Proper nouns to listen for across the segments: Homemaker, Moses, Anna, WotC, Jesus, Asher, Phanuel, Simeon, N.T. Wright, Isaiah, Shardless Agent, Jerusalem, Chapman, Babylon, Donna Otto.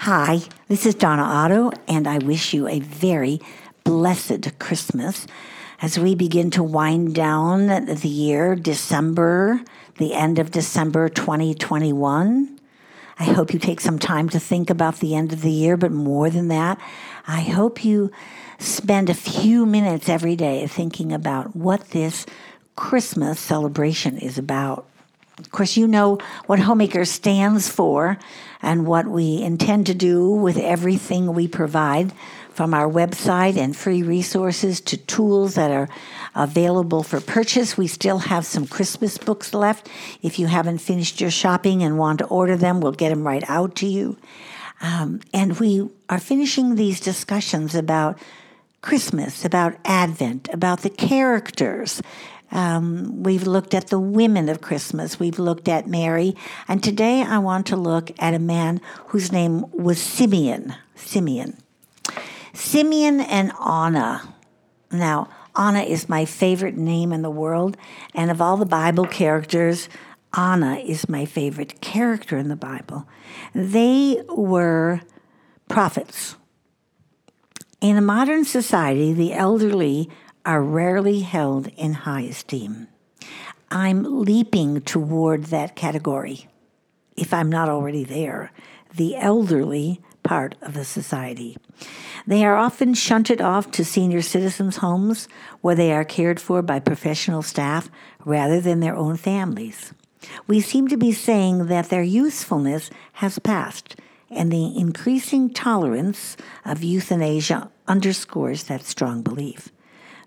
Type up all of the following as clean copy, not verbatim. Hi, this is Donna Otto, and I wish you a very blessed Christmas as we begin to wind down the year, December, the end of December 2021. I hope you take some time to think about the end of the year, but more than that, I hope you spend a few minutes every day thinking about what this Christmas celebration is about. Of course, you know what Homemaker stands for and what we intend to do with everything we provide, from our website and free resources to tools that are available for purchase. We still have some Christmas books left. If you haven't finished your shopping and want to order them, we'll get them right out to you. And we are finishing these discussions about Christmas, about Advent, about the characters. We've looked at the women of Christmas. We've looked at Mary. And today I want to look at a man whose name was Simeon. Simeon and Anna. Now, Anna is my favorite name in the world. And of all the Bible characters, Anna is my favorite character in the Bible. They were prophets. In a modern society, the elderly are rarely held in high esteem. I'm leaping toward that category, if I'm not already there, the elderly part of the society. They are often shunted off to senior citizens' homes where they are cared for by professional staff rather than their own families. We seem to be saying that their usefulness has passed, and the increasing tolerance of euthanasia underscores that strong belief.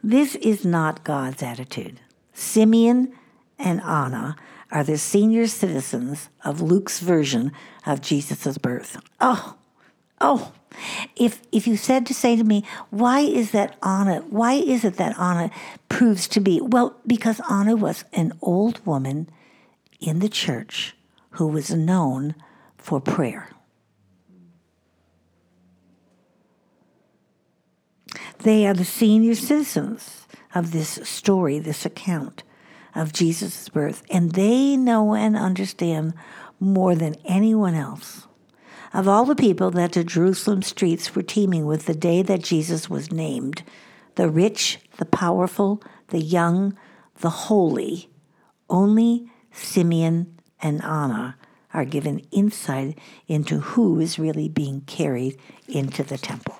This is not God's attitude. Simeon and Anna are the senior citizens of Luke's version of Jesus' birth. Oh, if you said to say to me, why is it that Anna proves to be? Well, because Anna was an old woman in the church who was known for prayer. They are the senior citizens of this story, this account of Jesus' birth, and they know and understand more than anyone else. Of all the people that the Jerusalem streets were teeming with the day that Jesus was named, the rich, the powerful, the young, the holy, only Simeon and Anna are given insight into who is really being carried into the temple.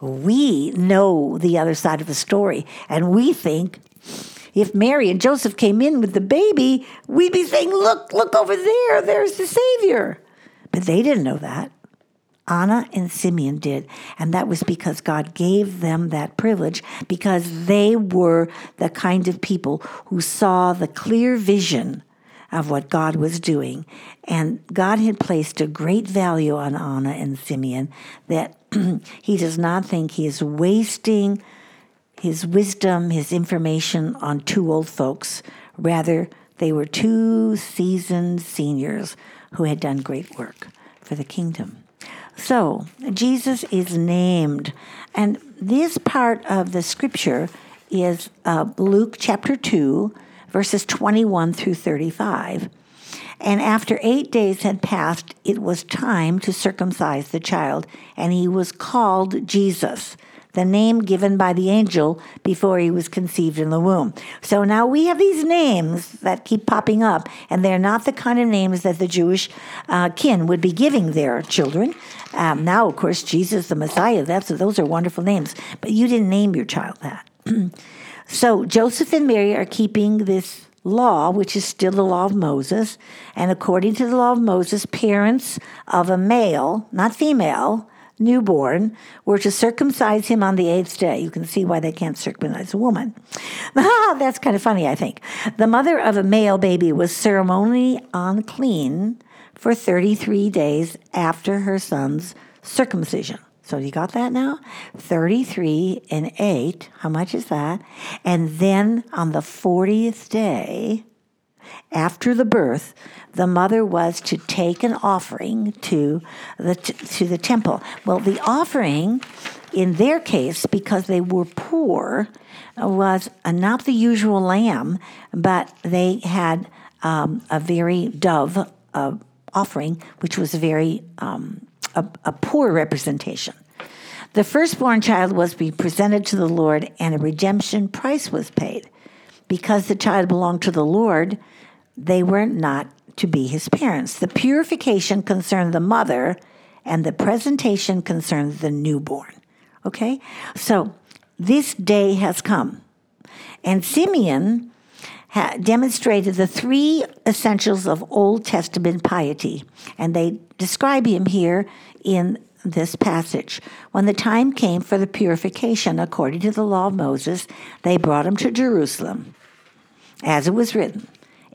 We know the other side of the story, and we think if Mary and Joseph came in with the baby, we'd be saying, look over there, there's the Savior. But they didn't know that. Anna and Simeon did, and that was because God gave them that privilege, because they were the kind of people who saw the clear vision of what God was doing. And God had placed a great value on Anna and Simeon that he does not think he is wasting his wisdom, his information on two old folks. Rather, they were two seasoned seniors who had done great work for the kingdom. So, Jesus is named. And this part of the scripture is Luke chapter 2, verses 21 through 35. And after 8 days had passed, it was time to circumcise the child, and he was called Jesus, the name given by the angel before he was conceived in the womb. So now we have these names that keep popping up, and they're not the kind of names that the Jewish kin would be giving their children. Now, of course, Jesus the Messiah, those are wonderful names, but you didn't name your child that. So Joseph and Mary are keeping this law, which is still the law of Moses. And according to the law of Moses, parents of a male, not female, newborn, were to circumcise him on the 8th day. You can see why they can't circumcise a woman. That's kind of funny, I think. The mother of a male baby was ceremonially unclean for 33 days after her son's circumcision. So you got that now? 33 and 8, how much is that? And then on the 40th day, after the birth, the mother was to take an offering to the temple. Well, the offering, in their case, because they were poor, was not the usual lamb, but they had a very dove offering, which was very a poor representation. The firstborn child was to be presented to the Lord, and a redemption price was paid. Because the child belonged to the Lord, they were not to be his parents. The purification concerned the mother, and the presentation concerned the newborn. Okay? So this day has come. And Simeon demonstrated the three essentials of Old Testament piety. And they describe him here in this passage. When the time came for the purification according to the law of Moses, they brought him to Jerusalem. As it was written,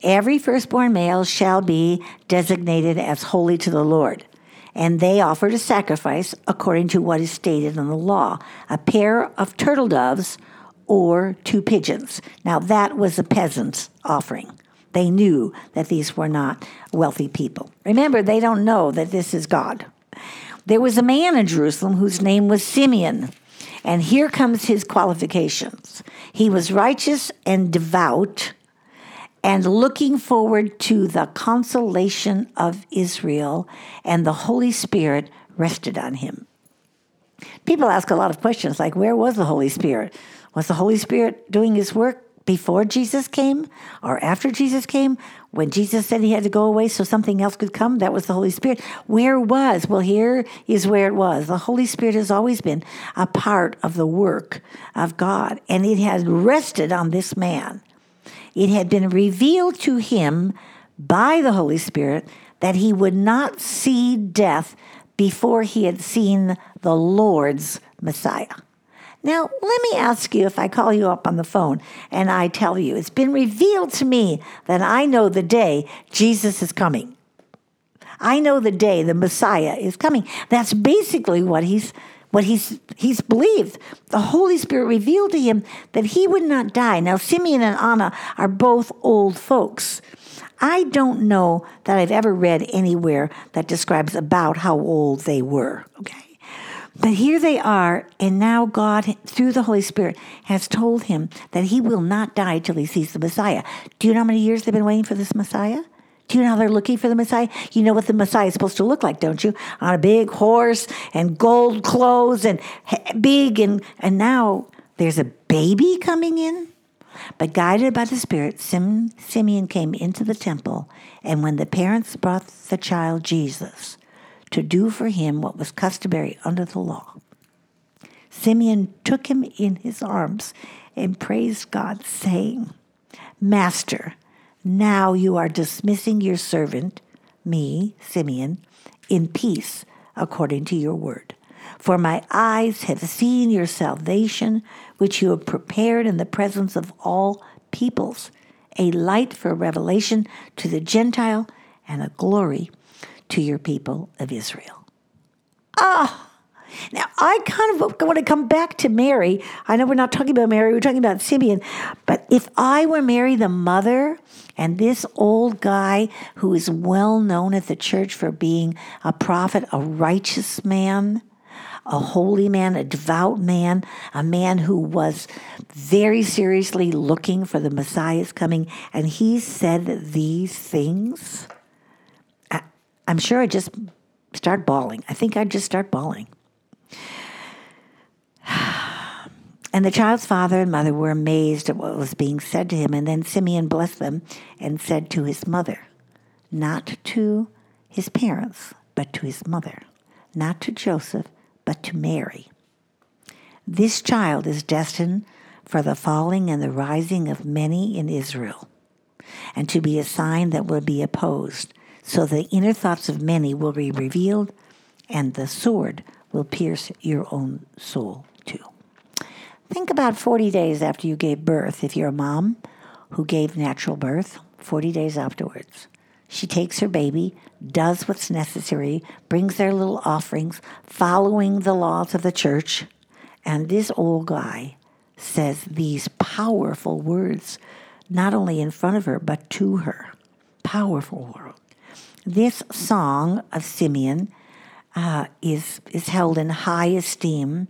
every firstborn male shall be designated as holy to the Lord. And they offered a sacrifice according to what is stated in the law, a pair of turtle doves or two pigeons. Now that was a peasant's offering. They knew that these were not wealthy people. Remember, they don't know that this is God. There was a man in Jerusalem whose name was Simeon, and here comes his qualifications. He was righteous and devout and looking forward to the consolation of Israel, and the Holy Spirit rested on him. People ask a lot of questions like, where was the Holy Spirit? Was the Holy Spirit doing his work before Jesus came or after Jesus came? When Jesus said he had to go away so something else could come, that was the Holy Spirit. Where was? Well, here is where it was. The Holy Spirit has always been a part of the work of God, and it has rested on this man. It had been revealed to him by the Holy Spirit that he would not see death before he had seen the Lord's Messiah. Now, let me ask you, if I call you up on the phone and I tell you, it's been revealed to me that I know the day Jesus is coming. I know the day the Messiah is coming. That's basically what he's believed. The Holy Spirit revealed to him that he would not die. Now, Simeon and Anna are both old folks. I don't know that I've ever read anywhere that describes about how old they were, okay? But here they are, and now God, through the Holy Spirit, has told him that he will not die till he sees the Messiah. Do you know how many years they've been waiting for this Messiah? Do you know how they're looking for the Messiah? You know what the Messiah is supposed to look like, don't you? On a big horse and gold clothes and big. And now there's a baby coming in. But guided by the Spirit, Simeon came into the temple. And when the parents brought the child Jesus to do for him what was customary under the law, Simeon took him in his arms and praised God, saying, "Master, now you are dismissing your servant, me, Simeon, in peace, according to your word. For my eyes have seen your salvation, which you have prepared in the presence of all peoples, a light for revelation to the Gentile and a glory to your people of Israel." Ah! Now, I kind of want to come back to Mary. I know we're not talking about Mary, we're talking about Simeon. But if I were Mary, the mother, and this old guy who is well known at the church for being a prophet, a righteous man, a holy man, a devout man, a man who was very seriously looking for the Messiah's coming, and he said these things, I'm sure I'd just start bawling. I think I'd just start bawling. And the child's father and mother were amazed at what was being said to him. And then Simeon blessed them and said to his mother, not to his parents, but to his mother, not to Joseph, but to Mary, "This child is destined for the falling and the rising of many in Israel, and to be a sign that will be opposed, so the inner thoughts of many will be revealed, and the sword will pierce your own soul too." Think about 40 days after you gave birth. If you're a mom who gave natural birth, 40 days afterwards, she takes her baby, does what's necessary, brings their little offerings, following the laws of the church, and this old guy says these powerful words, not only in front of her, but to her. powerful world. This song of Simeon is held in high esteem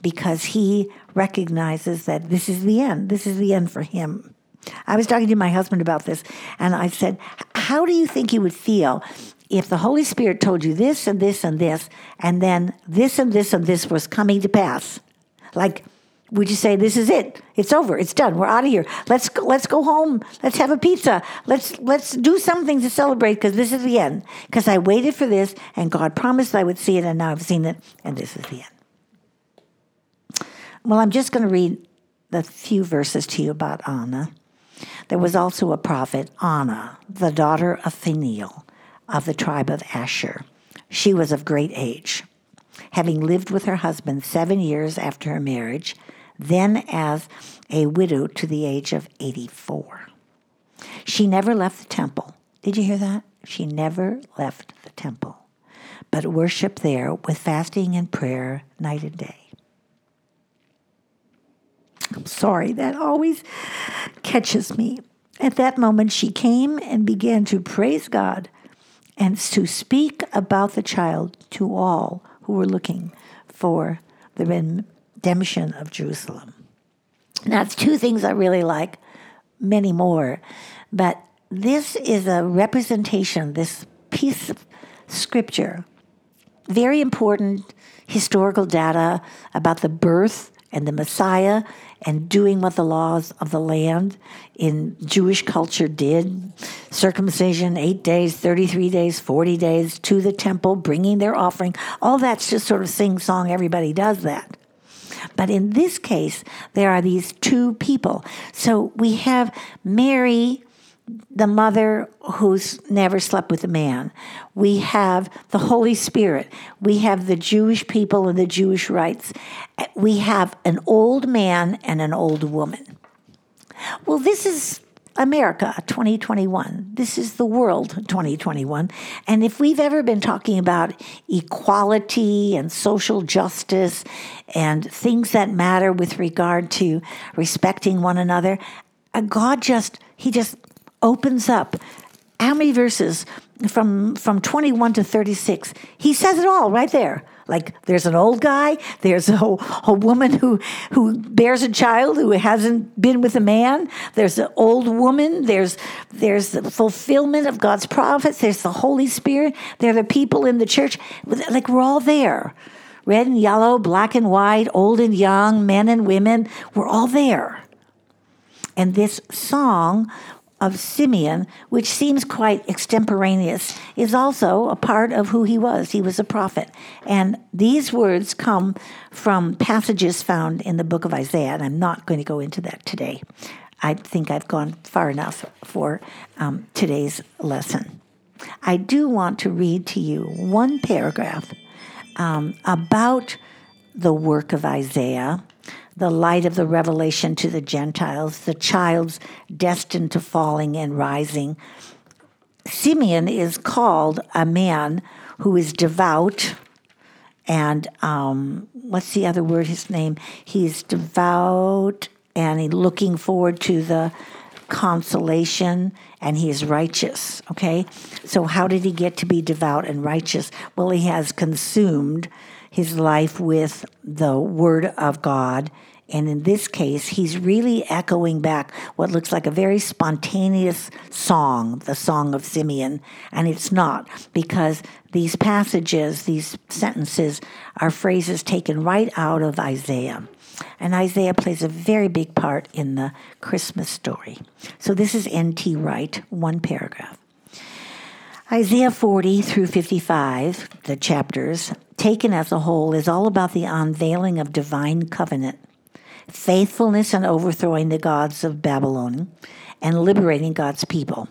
because he recognizes that this is the end. This is the end for him. I was talking to my husband about this, and I said, how do you think you would feel if the Holy Spirit told you this and this and this, and then this and this and this was coming to pass? Like, would you say, this is it? It's over. It's done. We're out of here. Let's go home. Let's have a pizza. Let's do something to celebrate because this is the end. Because I waited for this, and God promised I would see it, and now I've seen it, and this is the end. Well, I'm just going to read the few verses to you about Anna. There was also a prophet, Anna, the daughter of Phanuel, of the tribe of Asher. She was of great age, having lived with her husband 7 years after her marriage, then as a widow to the age of 84. She never left the temple. Did you hear that? She never left the temple, but worshiped there with fasting and prayer night and day. I'm sorry, that always catches me. At that moment, she came and began to praise God and to speak about the child to all who were looking for the redemption of Jerusalem. Now, it's two things I really like, many more, but this is a representation, this piece of scripture, very important historical data about the birth and the Messiah and doing what the laws of the land in Jewish culture did. Circumcision, 8 days, 33 days, 40 days, to the temple, bringing their offering. All that's just sort of sing-song. Everybody does that. But in this case, there are these two people. So we have Mary, the mother who's never slept with a man. We have the Holy Spirit. We have the Jewish people and the Jewish rites. We have an old man and an old woman. Well, this is America 2021. This is the world 2021. And if we've ever been talking about equality and social justice and things that matter with regard to respecting one another, God just, he just opens up how many verses from 21 to 36. He says it all right there. Like, there's an old guy, there's a woman who bears a child who hasn't been with a man, there's an old woman, there's the fulfillment of God's prophets, there's the Holy Spirit, there are the people in the church. Like, we're all there. Red and yellow, black and white, old and young, men and women, we're all there. And this song of Simeon, which seems quite extemporaneous, is also a part of who he was. He was a prophet. And these words come from passages found in the book of Isaiah, and I'm not going to go into that today. I think I've gone far enough for today's lesson. I do want to read to you one paragraph about the work of Isaiah, the light of the revelation to the Gentiles, the child's destined to falling and rising. Simeon is called a man who is devout, and what's the other word, his name? He's devout, and he's looking forward to the consolation, and he is righteous, okay? So how did he get to be devout and righteous? Well, he has consumed his life with the Word of God. And in this case, he's really echoing back what looks like a very spontaneous song, the Song of Simeon. And it's not, because these passages, these sentences, are phrases taken right out of Isaiah. And Isaiah plays a very big part in the Christmas story. So this is N.T. Wright, one paragraph. Isaiah 40 through 55, the chapters, taken as a whole, is all about the unveiling of divine covenant, faithfulness in overthrowing the gods of Babylon, and liberating God's people.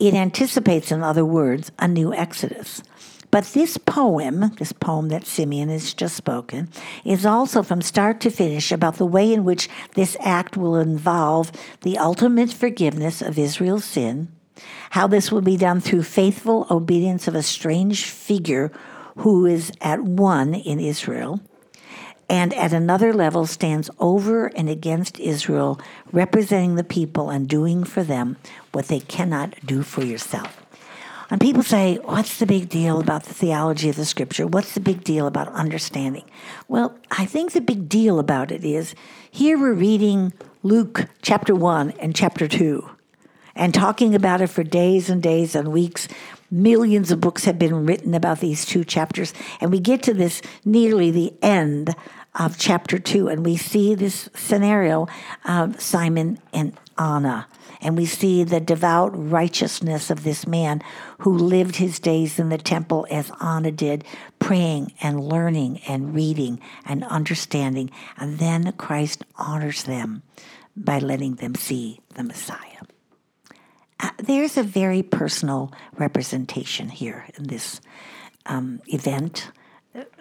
It anticipates, in other words, a new exodus. But this poem that Simeon has just spoken, is also from start to finish about the way in which this act will involve the ultimate forgiveness of Israel's sin, how this will be done through faithful obedience of a strange figure who is at one in Israel, and at another level stands over and against Israel, representing the people and doing for them what they cannot do for yourself. And people say, what's the big deal about the theology of the Scripture? What's the big deal about understanding? Well, I think the big deal about it is, here we're reading Luke chapter 1 and chapter 2, and talking about it for days and days and weeks. Millions of books have been written about these two chapters, and we get to this nearly the end of chapter 2, and we see this scenario of Simon and Anna, and we see the devout righteousness of this man who lived his days in the temple as Anna did, praying and learning and reading and understanding, and then Christ honors them by letting them see the Messiah. There's a very personal representation here in this event,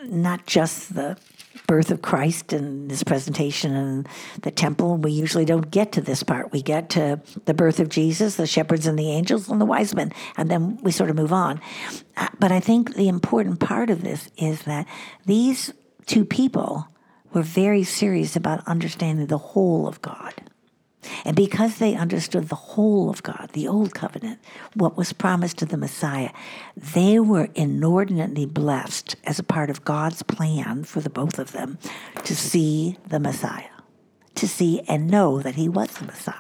not just the birth of Christ and this presentation in the temple. We usually don't get to this part. We get to the birth of Jesus, the shepherds and the angels and the wise men, and then we sort of move on. But I think the important part of this is that these two people were very serious about understanding the whole of God. And because they understood the whole of God, the Old Covenant, what was promised to the Messiah, they were inordinately blessed as a part of God's plan for the both of them to see the Messiah, to see and know that he was the Messiah.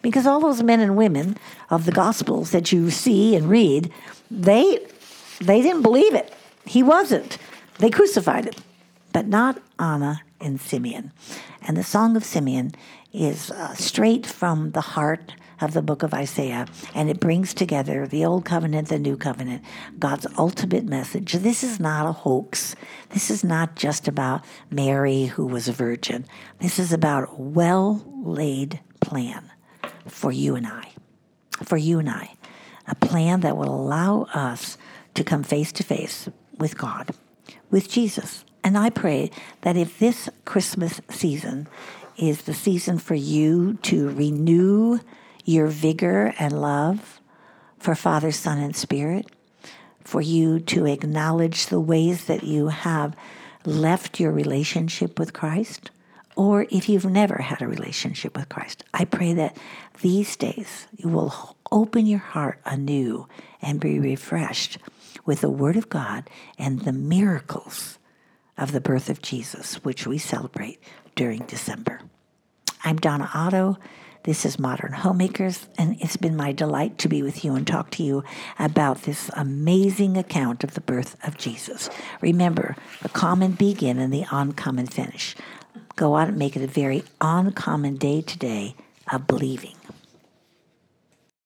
Because all those men and women of the Gospels that you see and read, they didn't believe it. He wasn't. They crucified him, but not Anna and Simeon. And the Song of Simeon is straight from the heart of the book of Isaiah, and it brings together the Old Covenant, the New Covenant, God's ultimate message. This is not a hoax. This is not just about Mary, who was a virgin. This is about a well-laid plan for you and I, a plan that will allow us to come face-to-face with God, with Jesus. And I pray that if this Christmas season is the season for you to renew your vigor and love for Father, Son, and Spirit, for you to acknowledge the ways that you have left your relationship with Christ, or if you've never had a relationship with Christ, I pray that these days you will open your heart anew and be refreshed with the Word of God and the miracles of the birth of Jesus, which we celebrate during December. I'm Donna Otto. This is Modern Homemakers, and it's been my delight to be with you and talk to you about this amazing account of the birth of Jesus. Remember, the common begin and the uncommon finish. Go out and make it a very uncommon day today of believing.